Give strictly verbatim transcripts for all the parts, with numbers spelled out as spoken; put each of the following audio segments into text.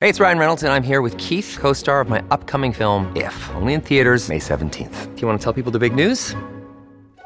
Hey, it's Ryan Reynolds, and I'm here with Keith, co-star of my upcoming film, If Only, in theaters May seventeenth. Do you want to tell people the big news?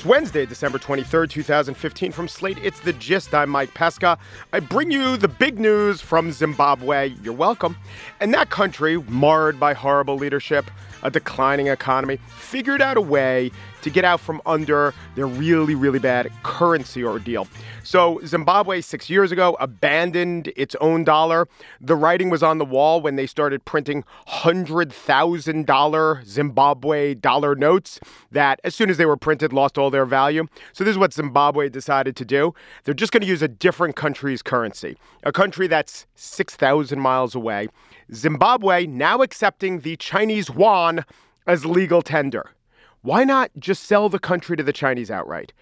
It's Wednesday, December twenty-third, twenty fifteen. From Slate, it's The Gist. I'm Mike Pesca. I bring you the big news from Zimbabwe. You're welcome. And that country, marred by horrible leadership, a declining economy, figured out a way to get out from under their really, really bad currency ordeal. So Zimbabwe, six years ago, abandoned its own dollar. The writing was on the wall when they started printing one hundred thousand dollars Zimbabwe dollar notes that, as soon as they were printed, lost all their value. So this is what Zimbabwe decided to do. They're just going to use a different country's currency, a country that's six thousand miles away. Zimbabwe now accepting the Chinese yuan as legal tender. Why not just sell the country to the Chinese outright?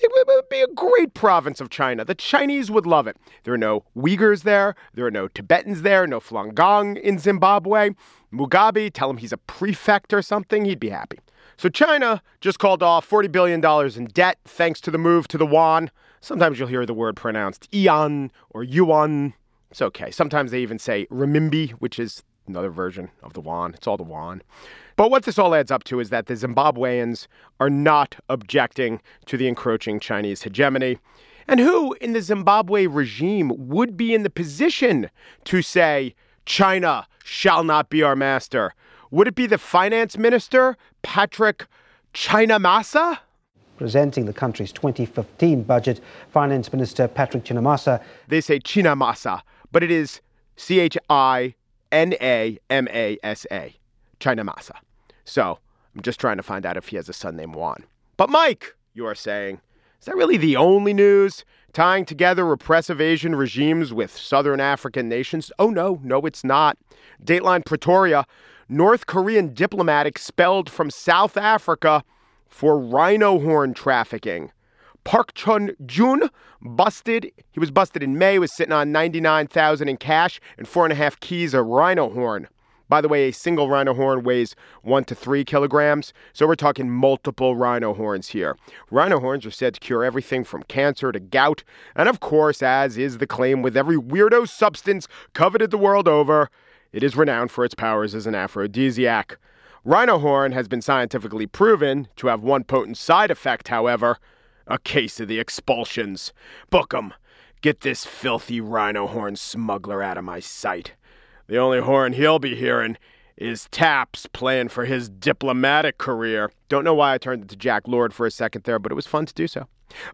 It would be a great province of China. The Chinese would love it. There are no Uyghurs there. There are no Tibetans there. No Falun Gong in Zimbabwe. Mugabe, tell him he's a prefect or something. He'd be happy. So China just called off forty billion dollars in debt thanks to the move to the yuan. Sometimes you'll hear the word pronounced eon or yuan. It's okay. Sometimes they even say renminbi, which is another version of the yuan. It's all the yuan. But what this all adds up to is that the Zimbabweans are not objecting to the encroaching Chinese hegemony. And who in the Zimbabwe regime would be in the position to say, China shall not be our master? Would it be the finance minister, Patrick Chinamasa? Presenting the country's twenty fifteen budget, Finance Minister Patrick Chinamasa. They say Chinamasa, but it is C H I N A M A S A, Chinamasa. So I'm just trying to find out if he has a son named Juan. But Mike, you are saying, is that really the only news? Tying together repressive Asian regimes with Southern African nations? Oh, no, no, it's not. Dateline Pretoria, North Korean diplomat expelled from South Africa for rhino horn trafficking. Park Chun Jun busted. He was busted in May, was sitting on ninety-nine thousand dollars in cash and four and a half keys of rhino horn. By the way, a single rhino horn weighs one to three kilograms, so we're talking multiple rhino horns here. Rhino horns are said to cure everything from cancer to gout, and of course, as is the claim with every weirdo substance coveted the world over, it is renowned for its powers as an aphrodisiac. Rhino horn has been scientifically proven to have one potent side effect, however, a case of the expulsions. Book 'em. Get this filthy rhino horn smuggler out of my sight. The only horn he'll be hearing is Taps playing for his diplomatic career. Don't know why I turned it to Jack Lord for a second there, but it was fun to do so.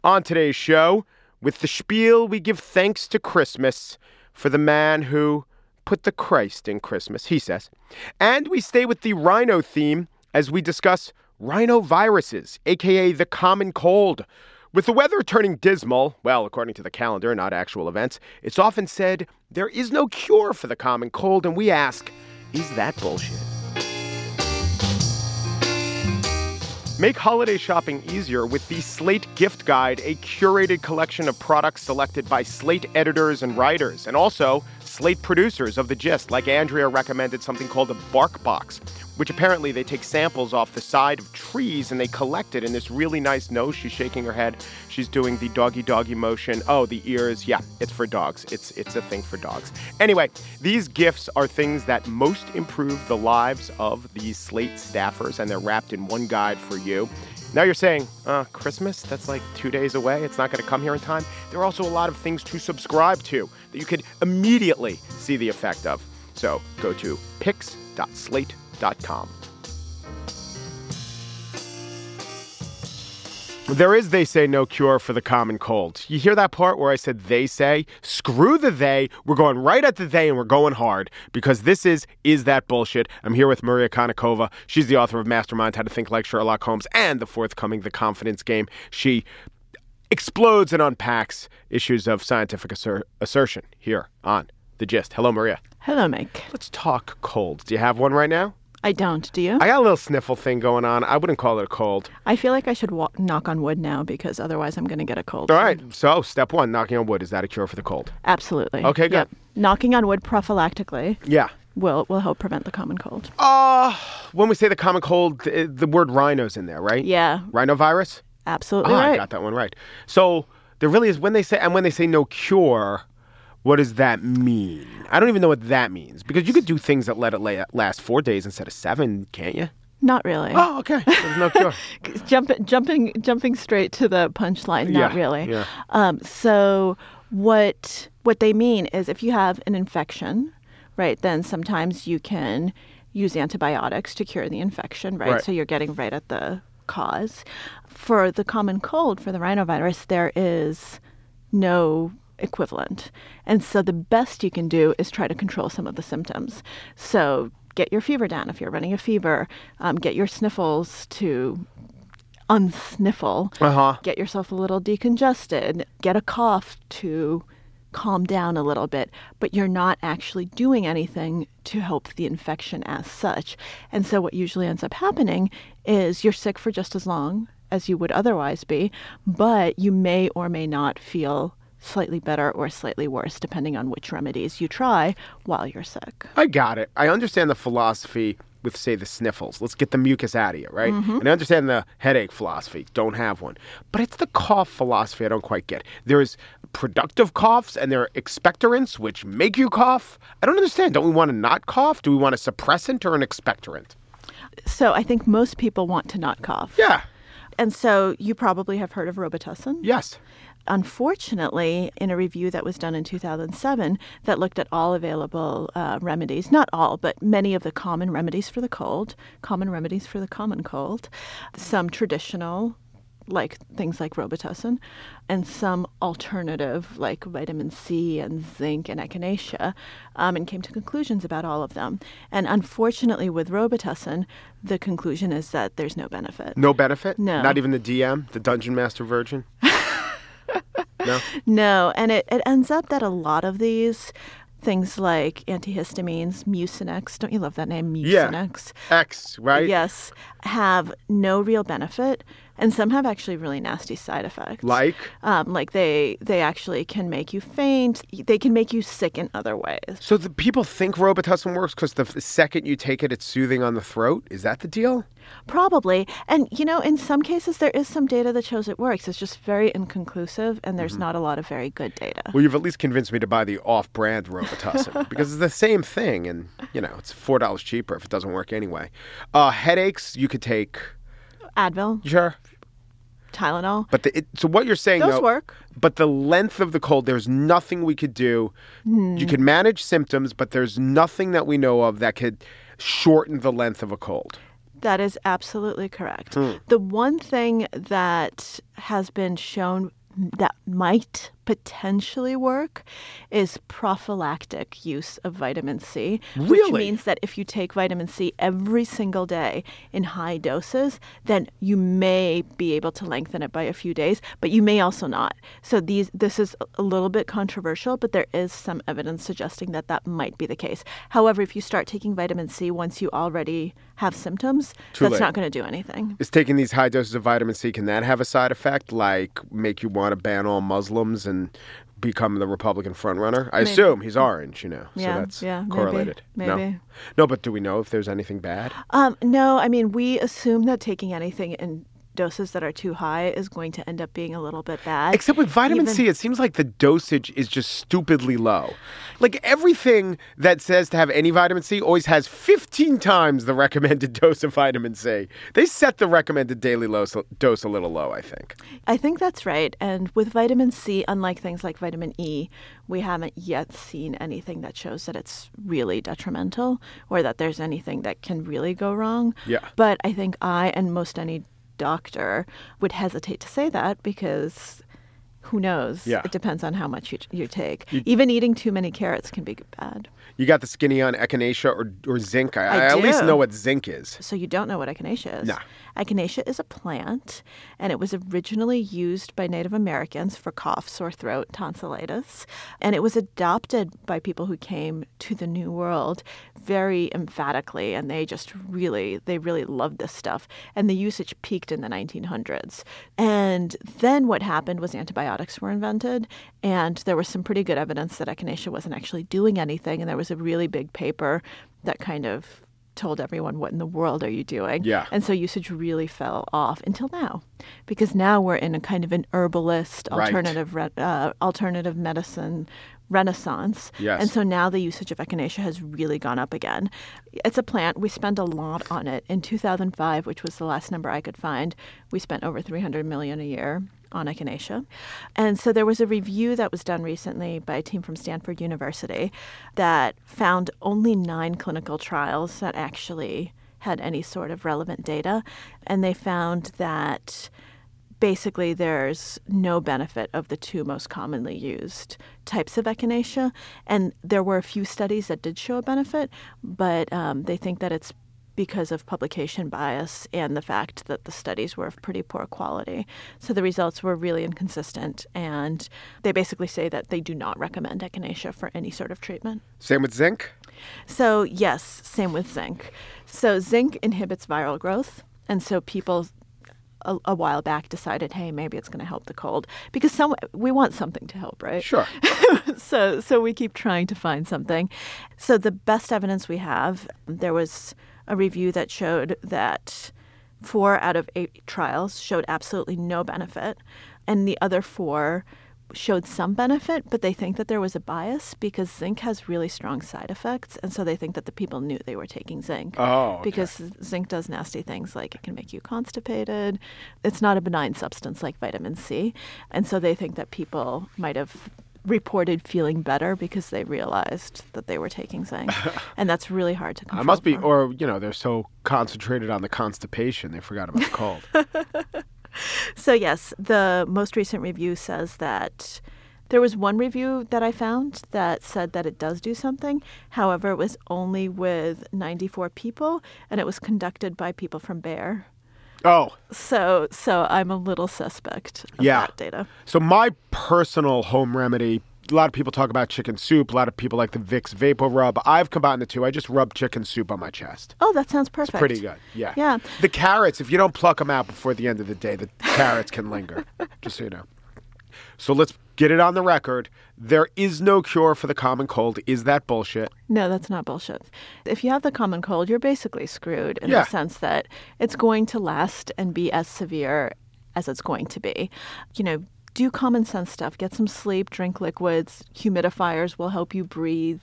On today's show, with the spiel, we give thanks to Christmas for the man who put the Christ in Christmas, he says. And we stay with the rhino theme as we discuss rhinoviruses, a k a the common cold. With the weather turning dismal, well, according to the calendar, not actual events, it's often said there is no cure for the common cold, and we ask, is that bullshit? Make holiday shopping easier with the Slate Gift Guide, a curated collection of products selected by Slate editors and writers, and also Slate producers of The Gist, like Andrea recommended something called a bark box, which apparently they take samples off the side of trees and they collect it in this really nice nose. She's shaking her head. She's doing the doggy-doggy motion. Oh, the ears. Yeah, it's for dogs. It's it's a thing for dogs. Anyway, these gifts are things that most improve the lives of these Slate staffers, and they're wrapped in one guide for you. Now you're saying, uh, Christmas? That's like two days away. It's not going to come here in time. There are also a lot of things to subscribe to that you could immediately see the effect of. So go to picks dot slate dot com. There is, they say, no cure for the common cold. You hear that part where I said they say? Screw the they. We're going right at the they and we're going hard because this is Is That Bullshit? I'm here with Maria Konnikova. She's the author of Mastermind, How to Think Like Sherlock Holmes, and the forthcoming The Confidence Game. She explodes and unpacks issues of scientific asser- assertion here on The Gist. Hello, Maria. Hello, Mike. Let's talk colds. Do you have one right now? I don't. Do you? I got a little sniffle thing going on. I wouldn't call it a cold. I feel like I should walk, knock on wood now because otherwise I'm going to get a cold. All right. So step one, knocking on wood. Is that a cure for the cold? Absolutely. Okay, good. Yep. Knocking on wood prophylactically. Yeah. Will will help prevent the common cold. Uh, when we say the common cold, the, the word rhino's in there, right? Yeah. Rhinovirus? Absolutely. Oh, right. I got that one right. So there really is when they say, and when they say no cure, what does that mean? I don't even know what that means. Because you could do things that let it lay, last four days instead of seven, can't you? Not really. Oh, okay. There's no cure. Jump, jumping, jumping straight to the punchline, not yeah, really. Yeah. Um, so what what they mean is if you have an infection, right, then sometimes you can use antibiotics to cure the infection, right? right. So you're getting right at the cause. For the common cold, for the rhinovirus, there is no equivalent. And so the best you can do is try to control some of the symptoms. So get your fever down if you're running a fever, um, get your sniffles to unsniffle, uh-huh. get yourself a little decongested, get a cough to calm down a little bit, but you're not actually doing anything to help the infection as such. And so what usually ends up happening is you're sick for just as long as you would otherwise be, but you may or may not feel slightly better or slightly worse, depending on which remedies you try while you're sick. I got it. I understand the philosophy with, say, the sniffles. Let's get the mucus out of you, right? Mm-hmm. And I understand the headache philosophy. Don't have one. But it's the cough philosophy I don't quite get. There's productive coughs and there are expectorants, which make you cough. I don't understand. Don't we want to not cough? Do we want a suppressant or an expectorant? So I think most people want to not cough. Yeah. And so you probably have heard of Robitussin? Yes. Unfortunately, in a review that was done in two thousand seven that looked at all available uh, remedies, not all, but many of the common remedies for the cold, common remedies for the common cold, some traditional, like things like Robitussin, and some alternative, like vitamin C and zinc and Echinacea, um, and came to conclusions about all of them. And unfortunately, with Robitussin, the conclusion is that there's no benefit. No benefit? No. Not even the D M, the Dungeon Master Virgin? No. No, and it, it ends up that a lot of these things like antihistamines, Mucinex, don't you love that name, Mucinex? Yeah, X, right? Yes, have no real benefit, and some have actually really nasty side effects. Like? Um, like they they actually can make you faint. They can make you sick in other ways. So the people think Robitussin works because the second you take it, it's soothing on the throat? Is that the deal? Probably. And, you know, in some cases, there is some data that shows it works. It's just very inconclusive, and there's mm-hmm. not a lot of very good data. Well, you've at least convinced me to buy the off-brand Robitussin because it's the same thing, and, you know, it's four dollars cheaper if it doesn't work anyway. Uh, headaches, you could take Advil. Sure. Tylenol. But the, it, so what you're saying, those though, work. But the length of the cold, there's nothing we could do. Mm. You can manage symptoms, but there's nothing that we know of that could shorten the length of a cold. That is absolutely correct. Mm. The one thing that has been shown that might potentially work is prophylactic use of vitamin C, really? Which means that if you take vitamin C every single day in high doses, then you may be able to lengthen it by a few days, but you may also not. So these this is a little bit controversial, but there is some evidence suggesting that that might be the case. However, if you start taking vitamin C once you already have symptoms, Too that's late. Not going to do anything. Is taking these high doses of vitamin C, can that have a side effect, like make you want to ban all Muslims and become the Republican frontrunner? I maybe. assume he's orange, you know, yeah, so that's yeah, correlated. Maybe, maybe. No? no, but do we know if there's anything bad? Um, no, I mean, we assume that taking anything in doses that are too high is going to end up being a little bit bad. Except with vitamin Even... C, it seems like the dosage is just stupidly low. Like everything that says to have any vitamin C always has fifteen times the recommended dose of vitamin C. They set the recommended daily low, dose a little low, I think. I think that's right. And with vitamin C, unlike things like vitamin E, we haven't yet seen anything that shows that it's really detrimental or that there's anything that can really go wrong. Yeah. But I think I and most any doctor would hesitate to say that because who knows? Yeah. It depends on how much you, you take. You, Even eating too many carrots can be bad. You got the skinny on echinacea or, or zinc. I, I, I at least know what zinc is. So you don't know what echinacea is. No. Echinacea is a plant, and it was originally used by Native Americans for cough, sore throat, tonsillitis. And it was adopted by people who came to the New World very emphatically, and they just really, they really loved this stuff. And the usage peaked in the nineteen hundreds. And then what happened was antibiotics were invented, and there was some pretty good evidence that echinacea wasn't actually doing anything, and there was a really big paper that kind of told everyone, what in the world are you doing? Yeah. And so usage really fell off until now, because now we're in a kind of an herbalist, alternative right. re- uh, alternative medicine renaissance. Yes. And so now the usage of echinacea has really gone up again. It's a plant. We spend a lot on it. In two thousand five, which was the last number I could find, we spent over three hundred million dollars a year on echinacea. And so there was a review that was done recently by a team from Stanford University that found only nine clinical trials that actually had any sort of relevant data. And they found that basically there's no benefit of the two most commonly used types of echinacea. And there were a few studies that did show a benefit, but um, they think that it's because of publication bias and the fact that the studies were of pretty poor quality. So the results were really inconsistent, and they basically say that they do not recommend echinacea for any sort of treatment. Same with zinc? So yes, same with zinc. So zinc inhibits viral growth, and so people a, a while back decided, hey, maybe it's going to help the cold, because some, we want something to help, right? Sure. so, so we keep trying to find something. So the best evidence we have, there was a review that showed that four out of eight trials showed absolutely no benefit, and the other four showed some benefit, but they think that there was a bias because zinc has really strong side effects, and so they think that the people knew they were taking zinc. Oh, okay. Because zinc does nasty things, like it can make you constipated. It's not a benign substance like vitamin C, and so they think that people might have reported feeling better because they realized that they were taking zinc. And that's really hard to control. I must be, for. Or, you know, they're so concentrated on the constipation, they forgot about the cold. So, yes, the most recent review says that there was one review that I found that said that it does do something. However, it was only with ninety-four people, and it was conducted by people from Bayer. Oh. So so I'm a little suspect of yeah. that data. So my personal home remedy, a lot of people talk about chicken soup. A lot of people like the Vicks VapoRub. I've combined the two. I just rub chicken soup on my chest. Oh, that sounds perfect. It's pretty good. Yeah. Yeah. The carrots, if you don't pluck them out before the end of the day, the carrots can linger, just so you know. So let's get it on the record. There is no cure for the common cold. Is that bullshit? No, that's not bullshit. If you have the common cold, you're basically screwed in yeah. the sense that it's going to last and be as severe as it's going to be. You know, do common sense stuff. Get some sleep, drink liquids, humidifiers will help you breathe.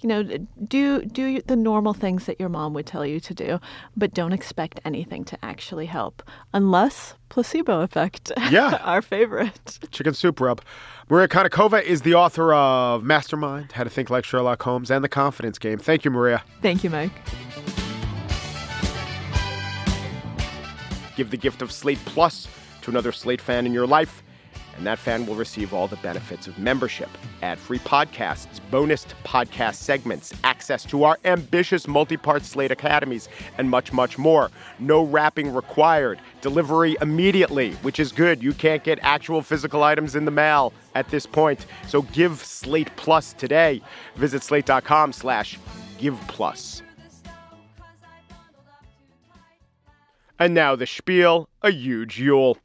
You know, do do the normal things that your mom would tell you to do, but don't expect anything to actually help unless placebo effect. Yeah. Our favorite. Chicken soup rub. Maria Konnikova is the author of Mastermind, How to Think Like Sherlock Holmes, and The Confidence Game. Thank you, Maria. Thank you, Mike. Give the gift of Slate Plus to another Slate fan in your life, and that fan will receive all the benefits of membership, ad-free podcasts, bonus podcast segments, access to our ambitious multi-part Slate academies, and much, much more. No wrapping required. Delivery immediately, which is good. You can't get actual physical items in the mail at this point. So give Slate Plus today. Visit slate.com slash give plus. And now the spiel, a huge Yule.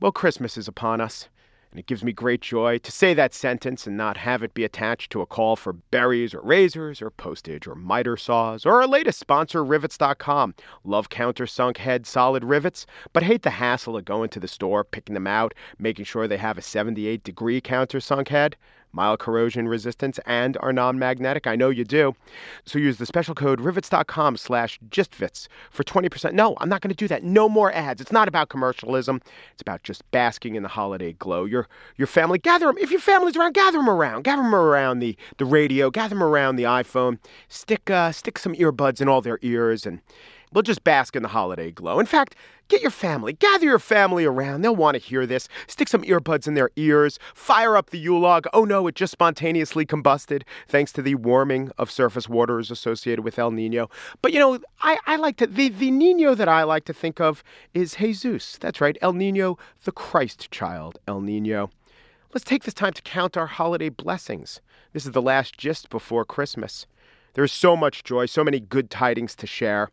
Well, Christmas is upon us, and it gives me great joy to say that sentence and not have it be attached to a call for berries or razors or postage or miter saws or our latest sponsor, Rivets dot com. Love countersunk head solid rivets, but hate the hassle of going to the store, picking them out, making sure they have a seventy-eight degree countersunk head, mild corrosion resistance, and are non-magnetic. I know you do. So use the special code rivets.com slash justfits for twenty percent. No, I'm not going to do that. No more ads. It's not about commercialism. It's about just basking in the holiday glow. Your your family, gather them. If your family's around, gather them around. Gather them around the, the radio. Gather them around the iPhone. Stick, uh, stick some earbuds in all their ears, and we'll just bask in the holiday glow. In fact, get your family. Gather your family around. They'll want to hear this. Stick some earbuds in their ears. Fire up the Yule log. Oh, no, it just spontaneously combusted thanks to the warming of surface waters associated with El Niño. But, you know, I, I like to... The, the Niño that I like to think of is Jesus. That's right. El Niño, the Christ child, El Niño. Let's take this time to count our holiday blessings. This is the last gist before Christmas. There is so much joy, so many good tidings to share.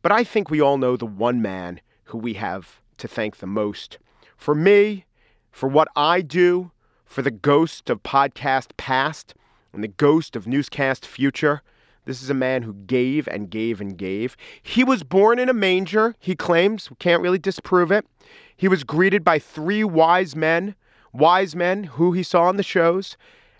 But I think we all know the one man who we have to thank the most. For me, for what I do, for the ghost of podcast past and the ghost of newscast future, this is a man who gave and gave and gave. He was born in a manger, he claims. We can't really disprove it. He was greeted by three wise men, wise men who he saw on the shows,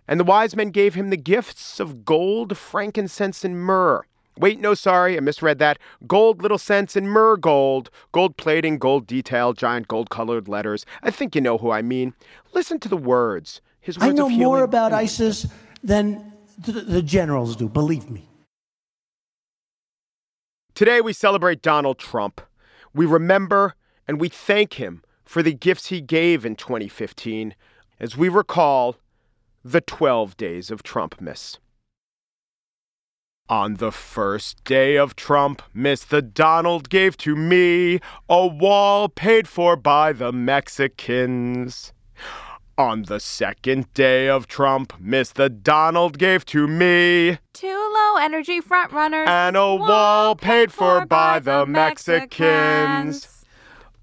and the wise men gave him the gifts of gold, frankincense, and myrrh. Wait, no, sorry, I misread that. Gold, little cents, and myrrh gold. Gold plating, gold detail, giant gold-colored letters. I think you know who I mean. Listen to the words. His words I know of more about ISIS than th- the generals do, believe me. Today we celebrate Donald Trump. We remember and we thank him for the gifts he gave in twenty fifteen, as we recall the twelve days of Trumpmas. On the first day of Trumpmas, the Donald gave to me a wall paid for by the Mexicans. On the second day of Trumpmas, the Donald gave to me two low-energy frontrunners and a wall, wall paid for by, by the Mexicans. Mexicans.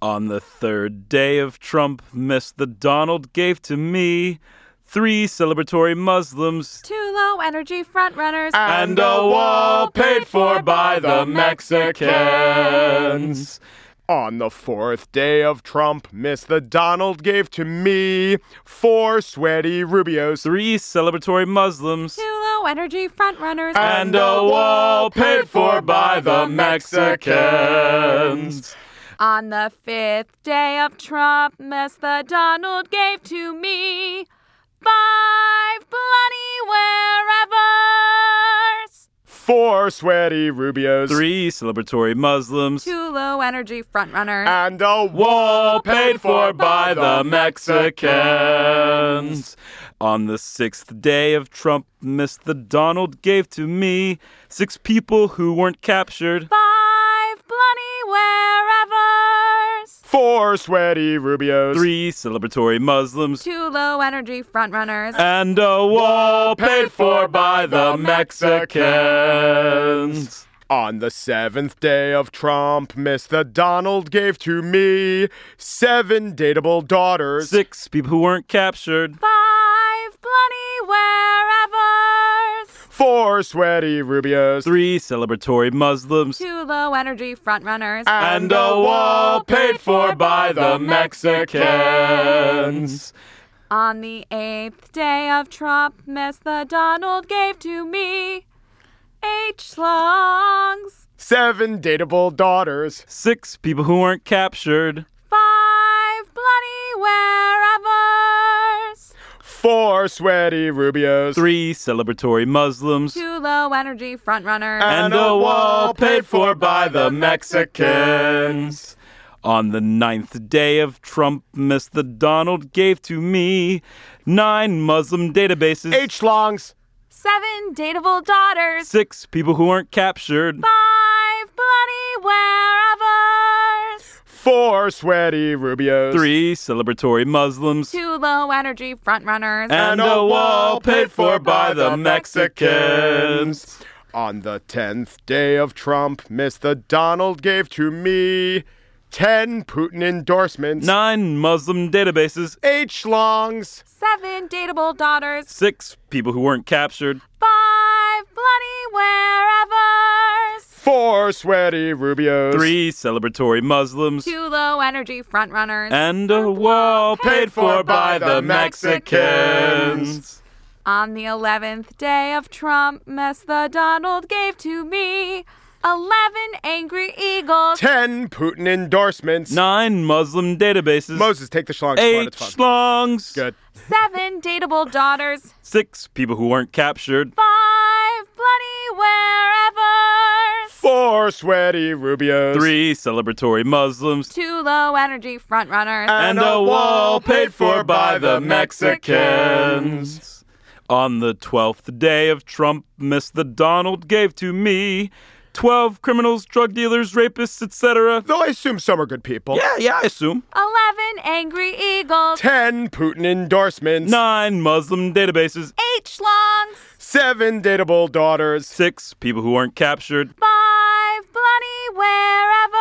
On the third day of Trumpmas, the Donald gave to me three celebratory Muslims, two low-energy frontrunners, and a wall paid for by the Mexicans. On the fourth day of Trumpmas, the Donald gave to me four sweaty Rubios, three celebratory Muslims, two low-energy frontrunners, and a wall paid for by the Mexicans. On the fifth day of Trumpmas, the Donald gave to me five bloody wherevers, four sweaty Rubios, three celebratory Muslims, two low-energy frontrunners, and a wall paid for by the Mexicans. On the sixth day of Trumpmas, the Donald gave to me six people who weren't captured, five bloody wherevers, four sweaty Rubios, three celebratory Muslims, two low-energy frontrunners, and a wall paid for by the Mexicans. On the seventh day of Trumpmas, the Donald gave to me seven dateable daughters, six people who weren't captured, five bloody wherevers, four sweaty Rubios, three celebratory Muslims, two low-energy frontrunners, and a wall paid for by the Mexicans. On the eighth day of Trumpmas, the Donald gave to me eight schlongs, seven dateable daughters, six people who weren't captured, five bloody wherevers, four sweaty Rubios, three celebratory Muslims, two low-energy frontrunners, and a wall paid for by the Mexicans. On the ninth day of Trumpmas, the Donald gave to me nine Muslim databases, eight schlongs, seven dateable daughters, six people who weren't captured, five bloody wherevers, four sweaty Rubios, three celebratory Muslims, two low-energy frontrunners, and a wall paid for by the Mexicans. On the tenth day of Trumpmas, the Donald gave to me ten Putin endorsements. nine Muslim databases. eight schlongs. seven dateable daughters. six people who weren't captured. five bloody wherevers. four sweaty Rubios. three celebratory Muslims. two low-energy frontrunners. And a wall paid for by the Mexicans. On the eleventh day of Trumpmas, the Donald gave to me eleven angry eagles. ten Putin endorsements. nine Muslim databases. Moses, take the schlongs. eight schlongs. Good. seven dateable daughters. six people who weren't captured. five bloody wherevers. four sweaty Rubios. three celebratory Muslims. two low-energy frontrunners. And, and a wall paid for by the Mexicans. On the twelfth day of Trumpmas, the Donald gave to me twelve criminals, drug dealers, rapists, et cetera. Though I assume some are good people. Yeah, yeah, I assume. eleven angry eagles. ten Putin endorsements. nine Muslim databases. eight schlongs. seven dateable daughters. six people who aren't captured. five bloody wherevers.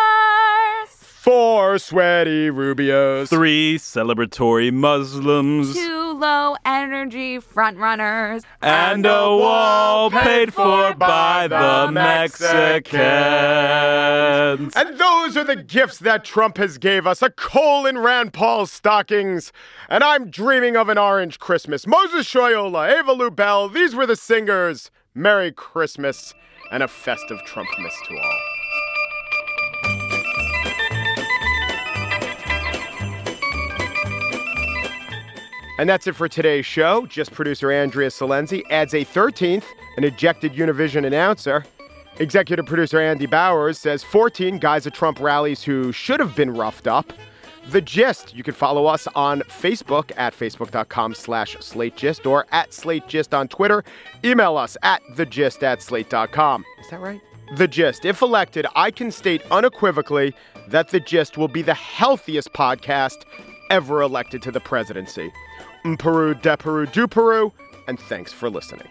four sweaty Rubios. three celebratory Muslims. two low-energy frontrunners. And, and a wall paid for by the Mexicans. And those are the gifts that Trump has gave us. A coal in Rand Paul's stockings. And I'm dreaming of an orange Christmas. Moses Shoyola, Ava Lubell, these were the singers. Merry Christmas and a festive Trumpmas to all. And that's it for today's show. Just producer Andrea Salenzi adds a thirteenth, an ejected Univision announcer. Executive producer Andy Bowers says fourteen guys at Trump rallies who should have been roughed up. The Gist, you can follow us on Facebook at facebook.com slash Slate Gist or at Slate Gist on Twitter. Email us at thegist at slate.com. Is that right? The Gist. If elected, I can state unequivocally that The Gist will be the healthiest podcast ever elected to the presidency. M'peru, deperu, duperu, and thanks for listening.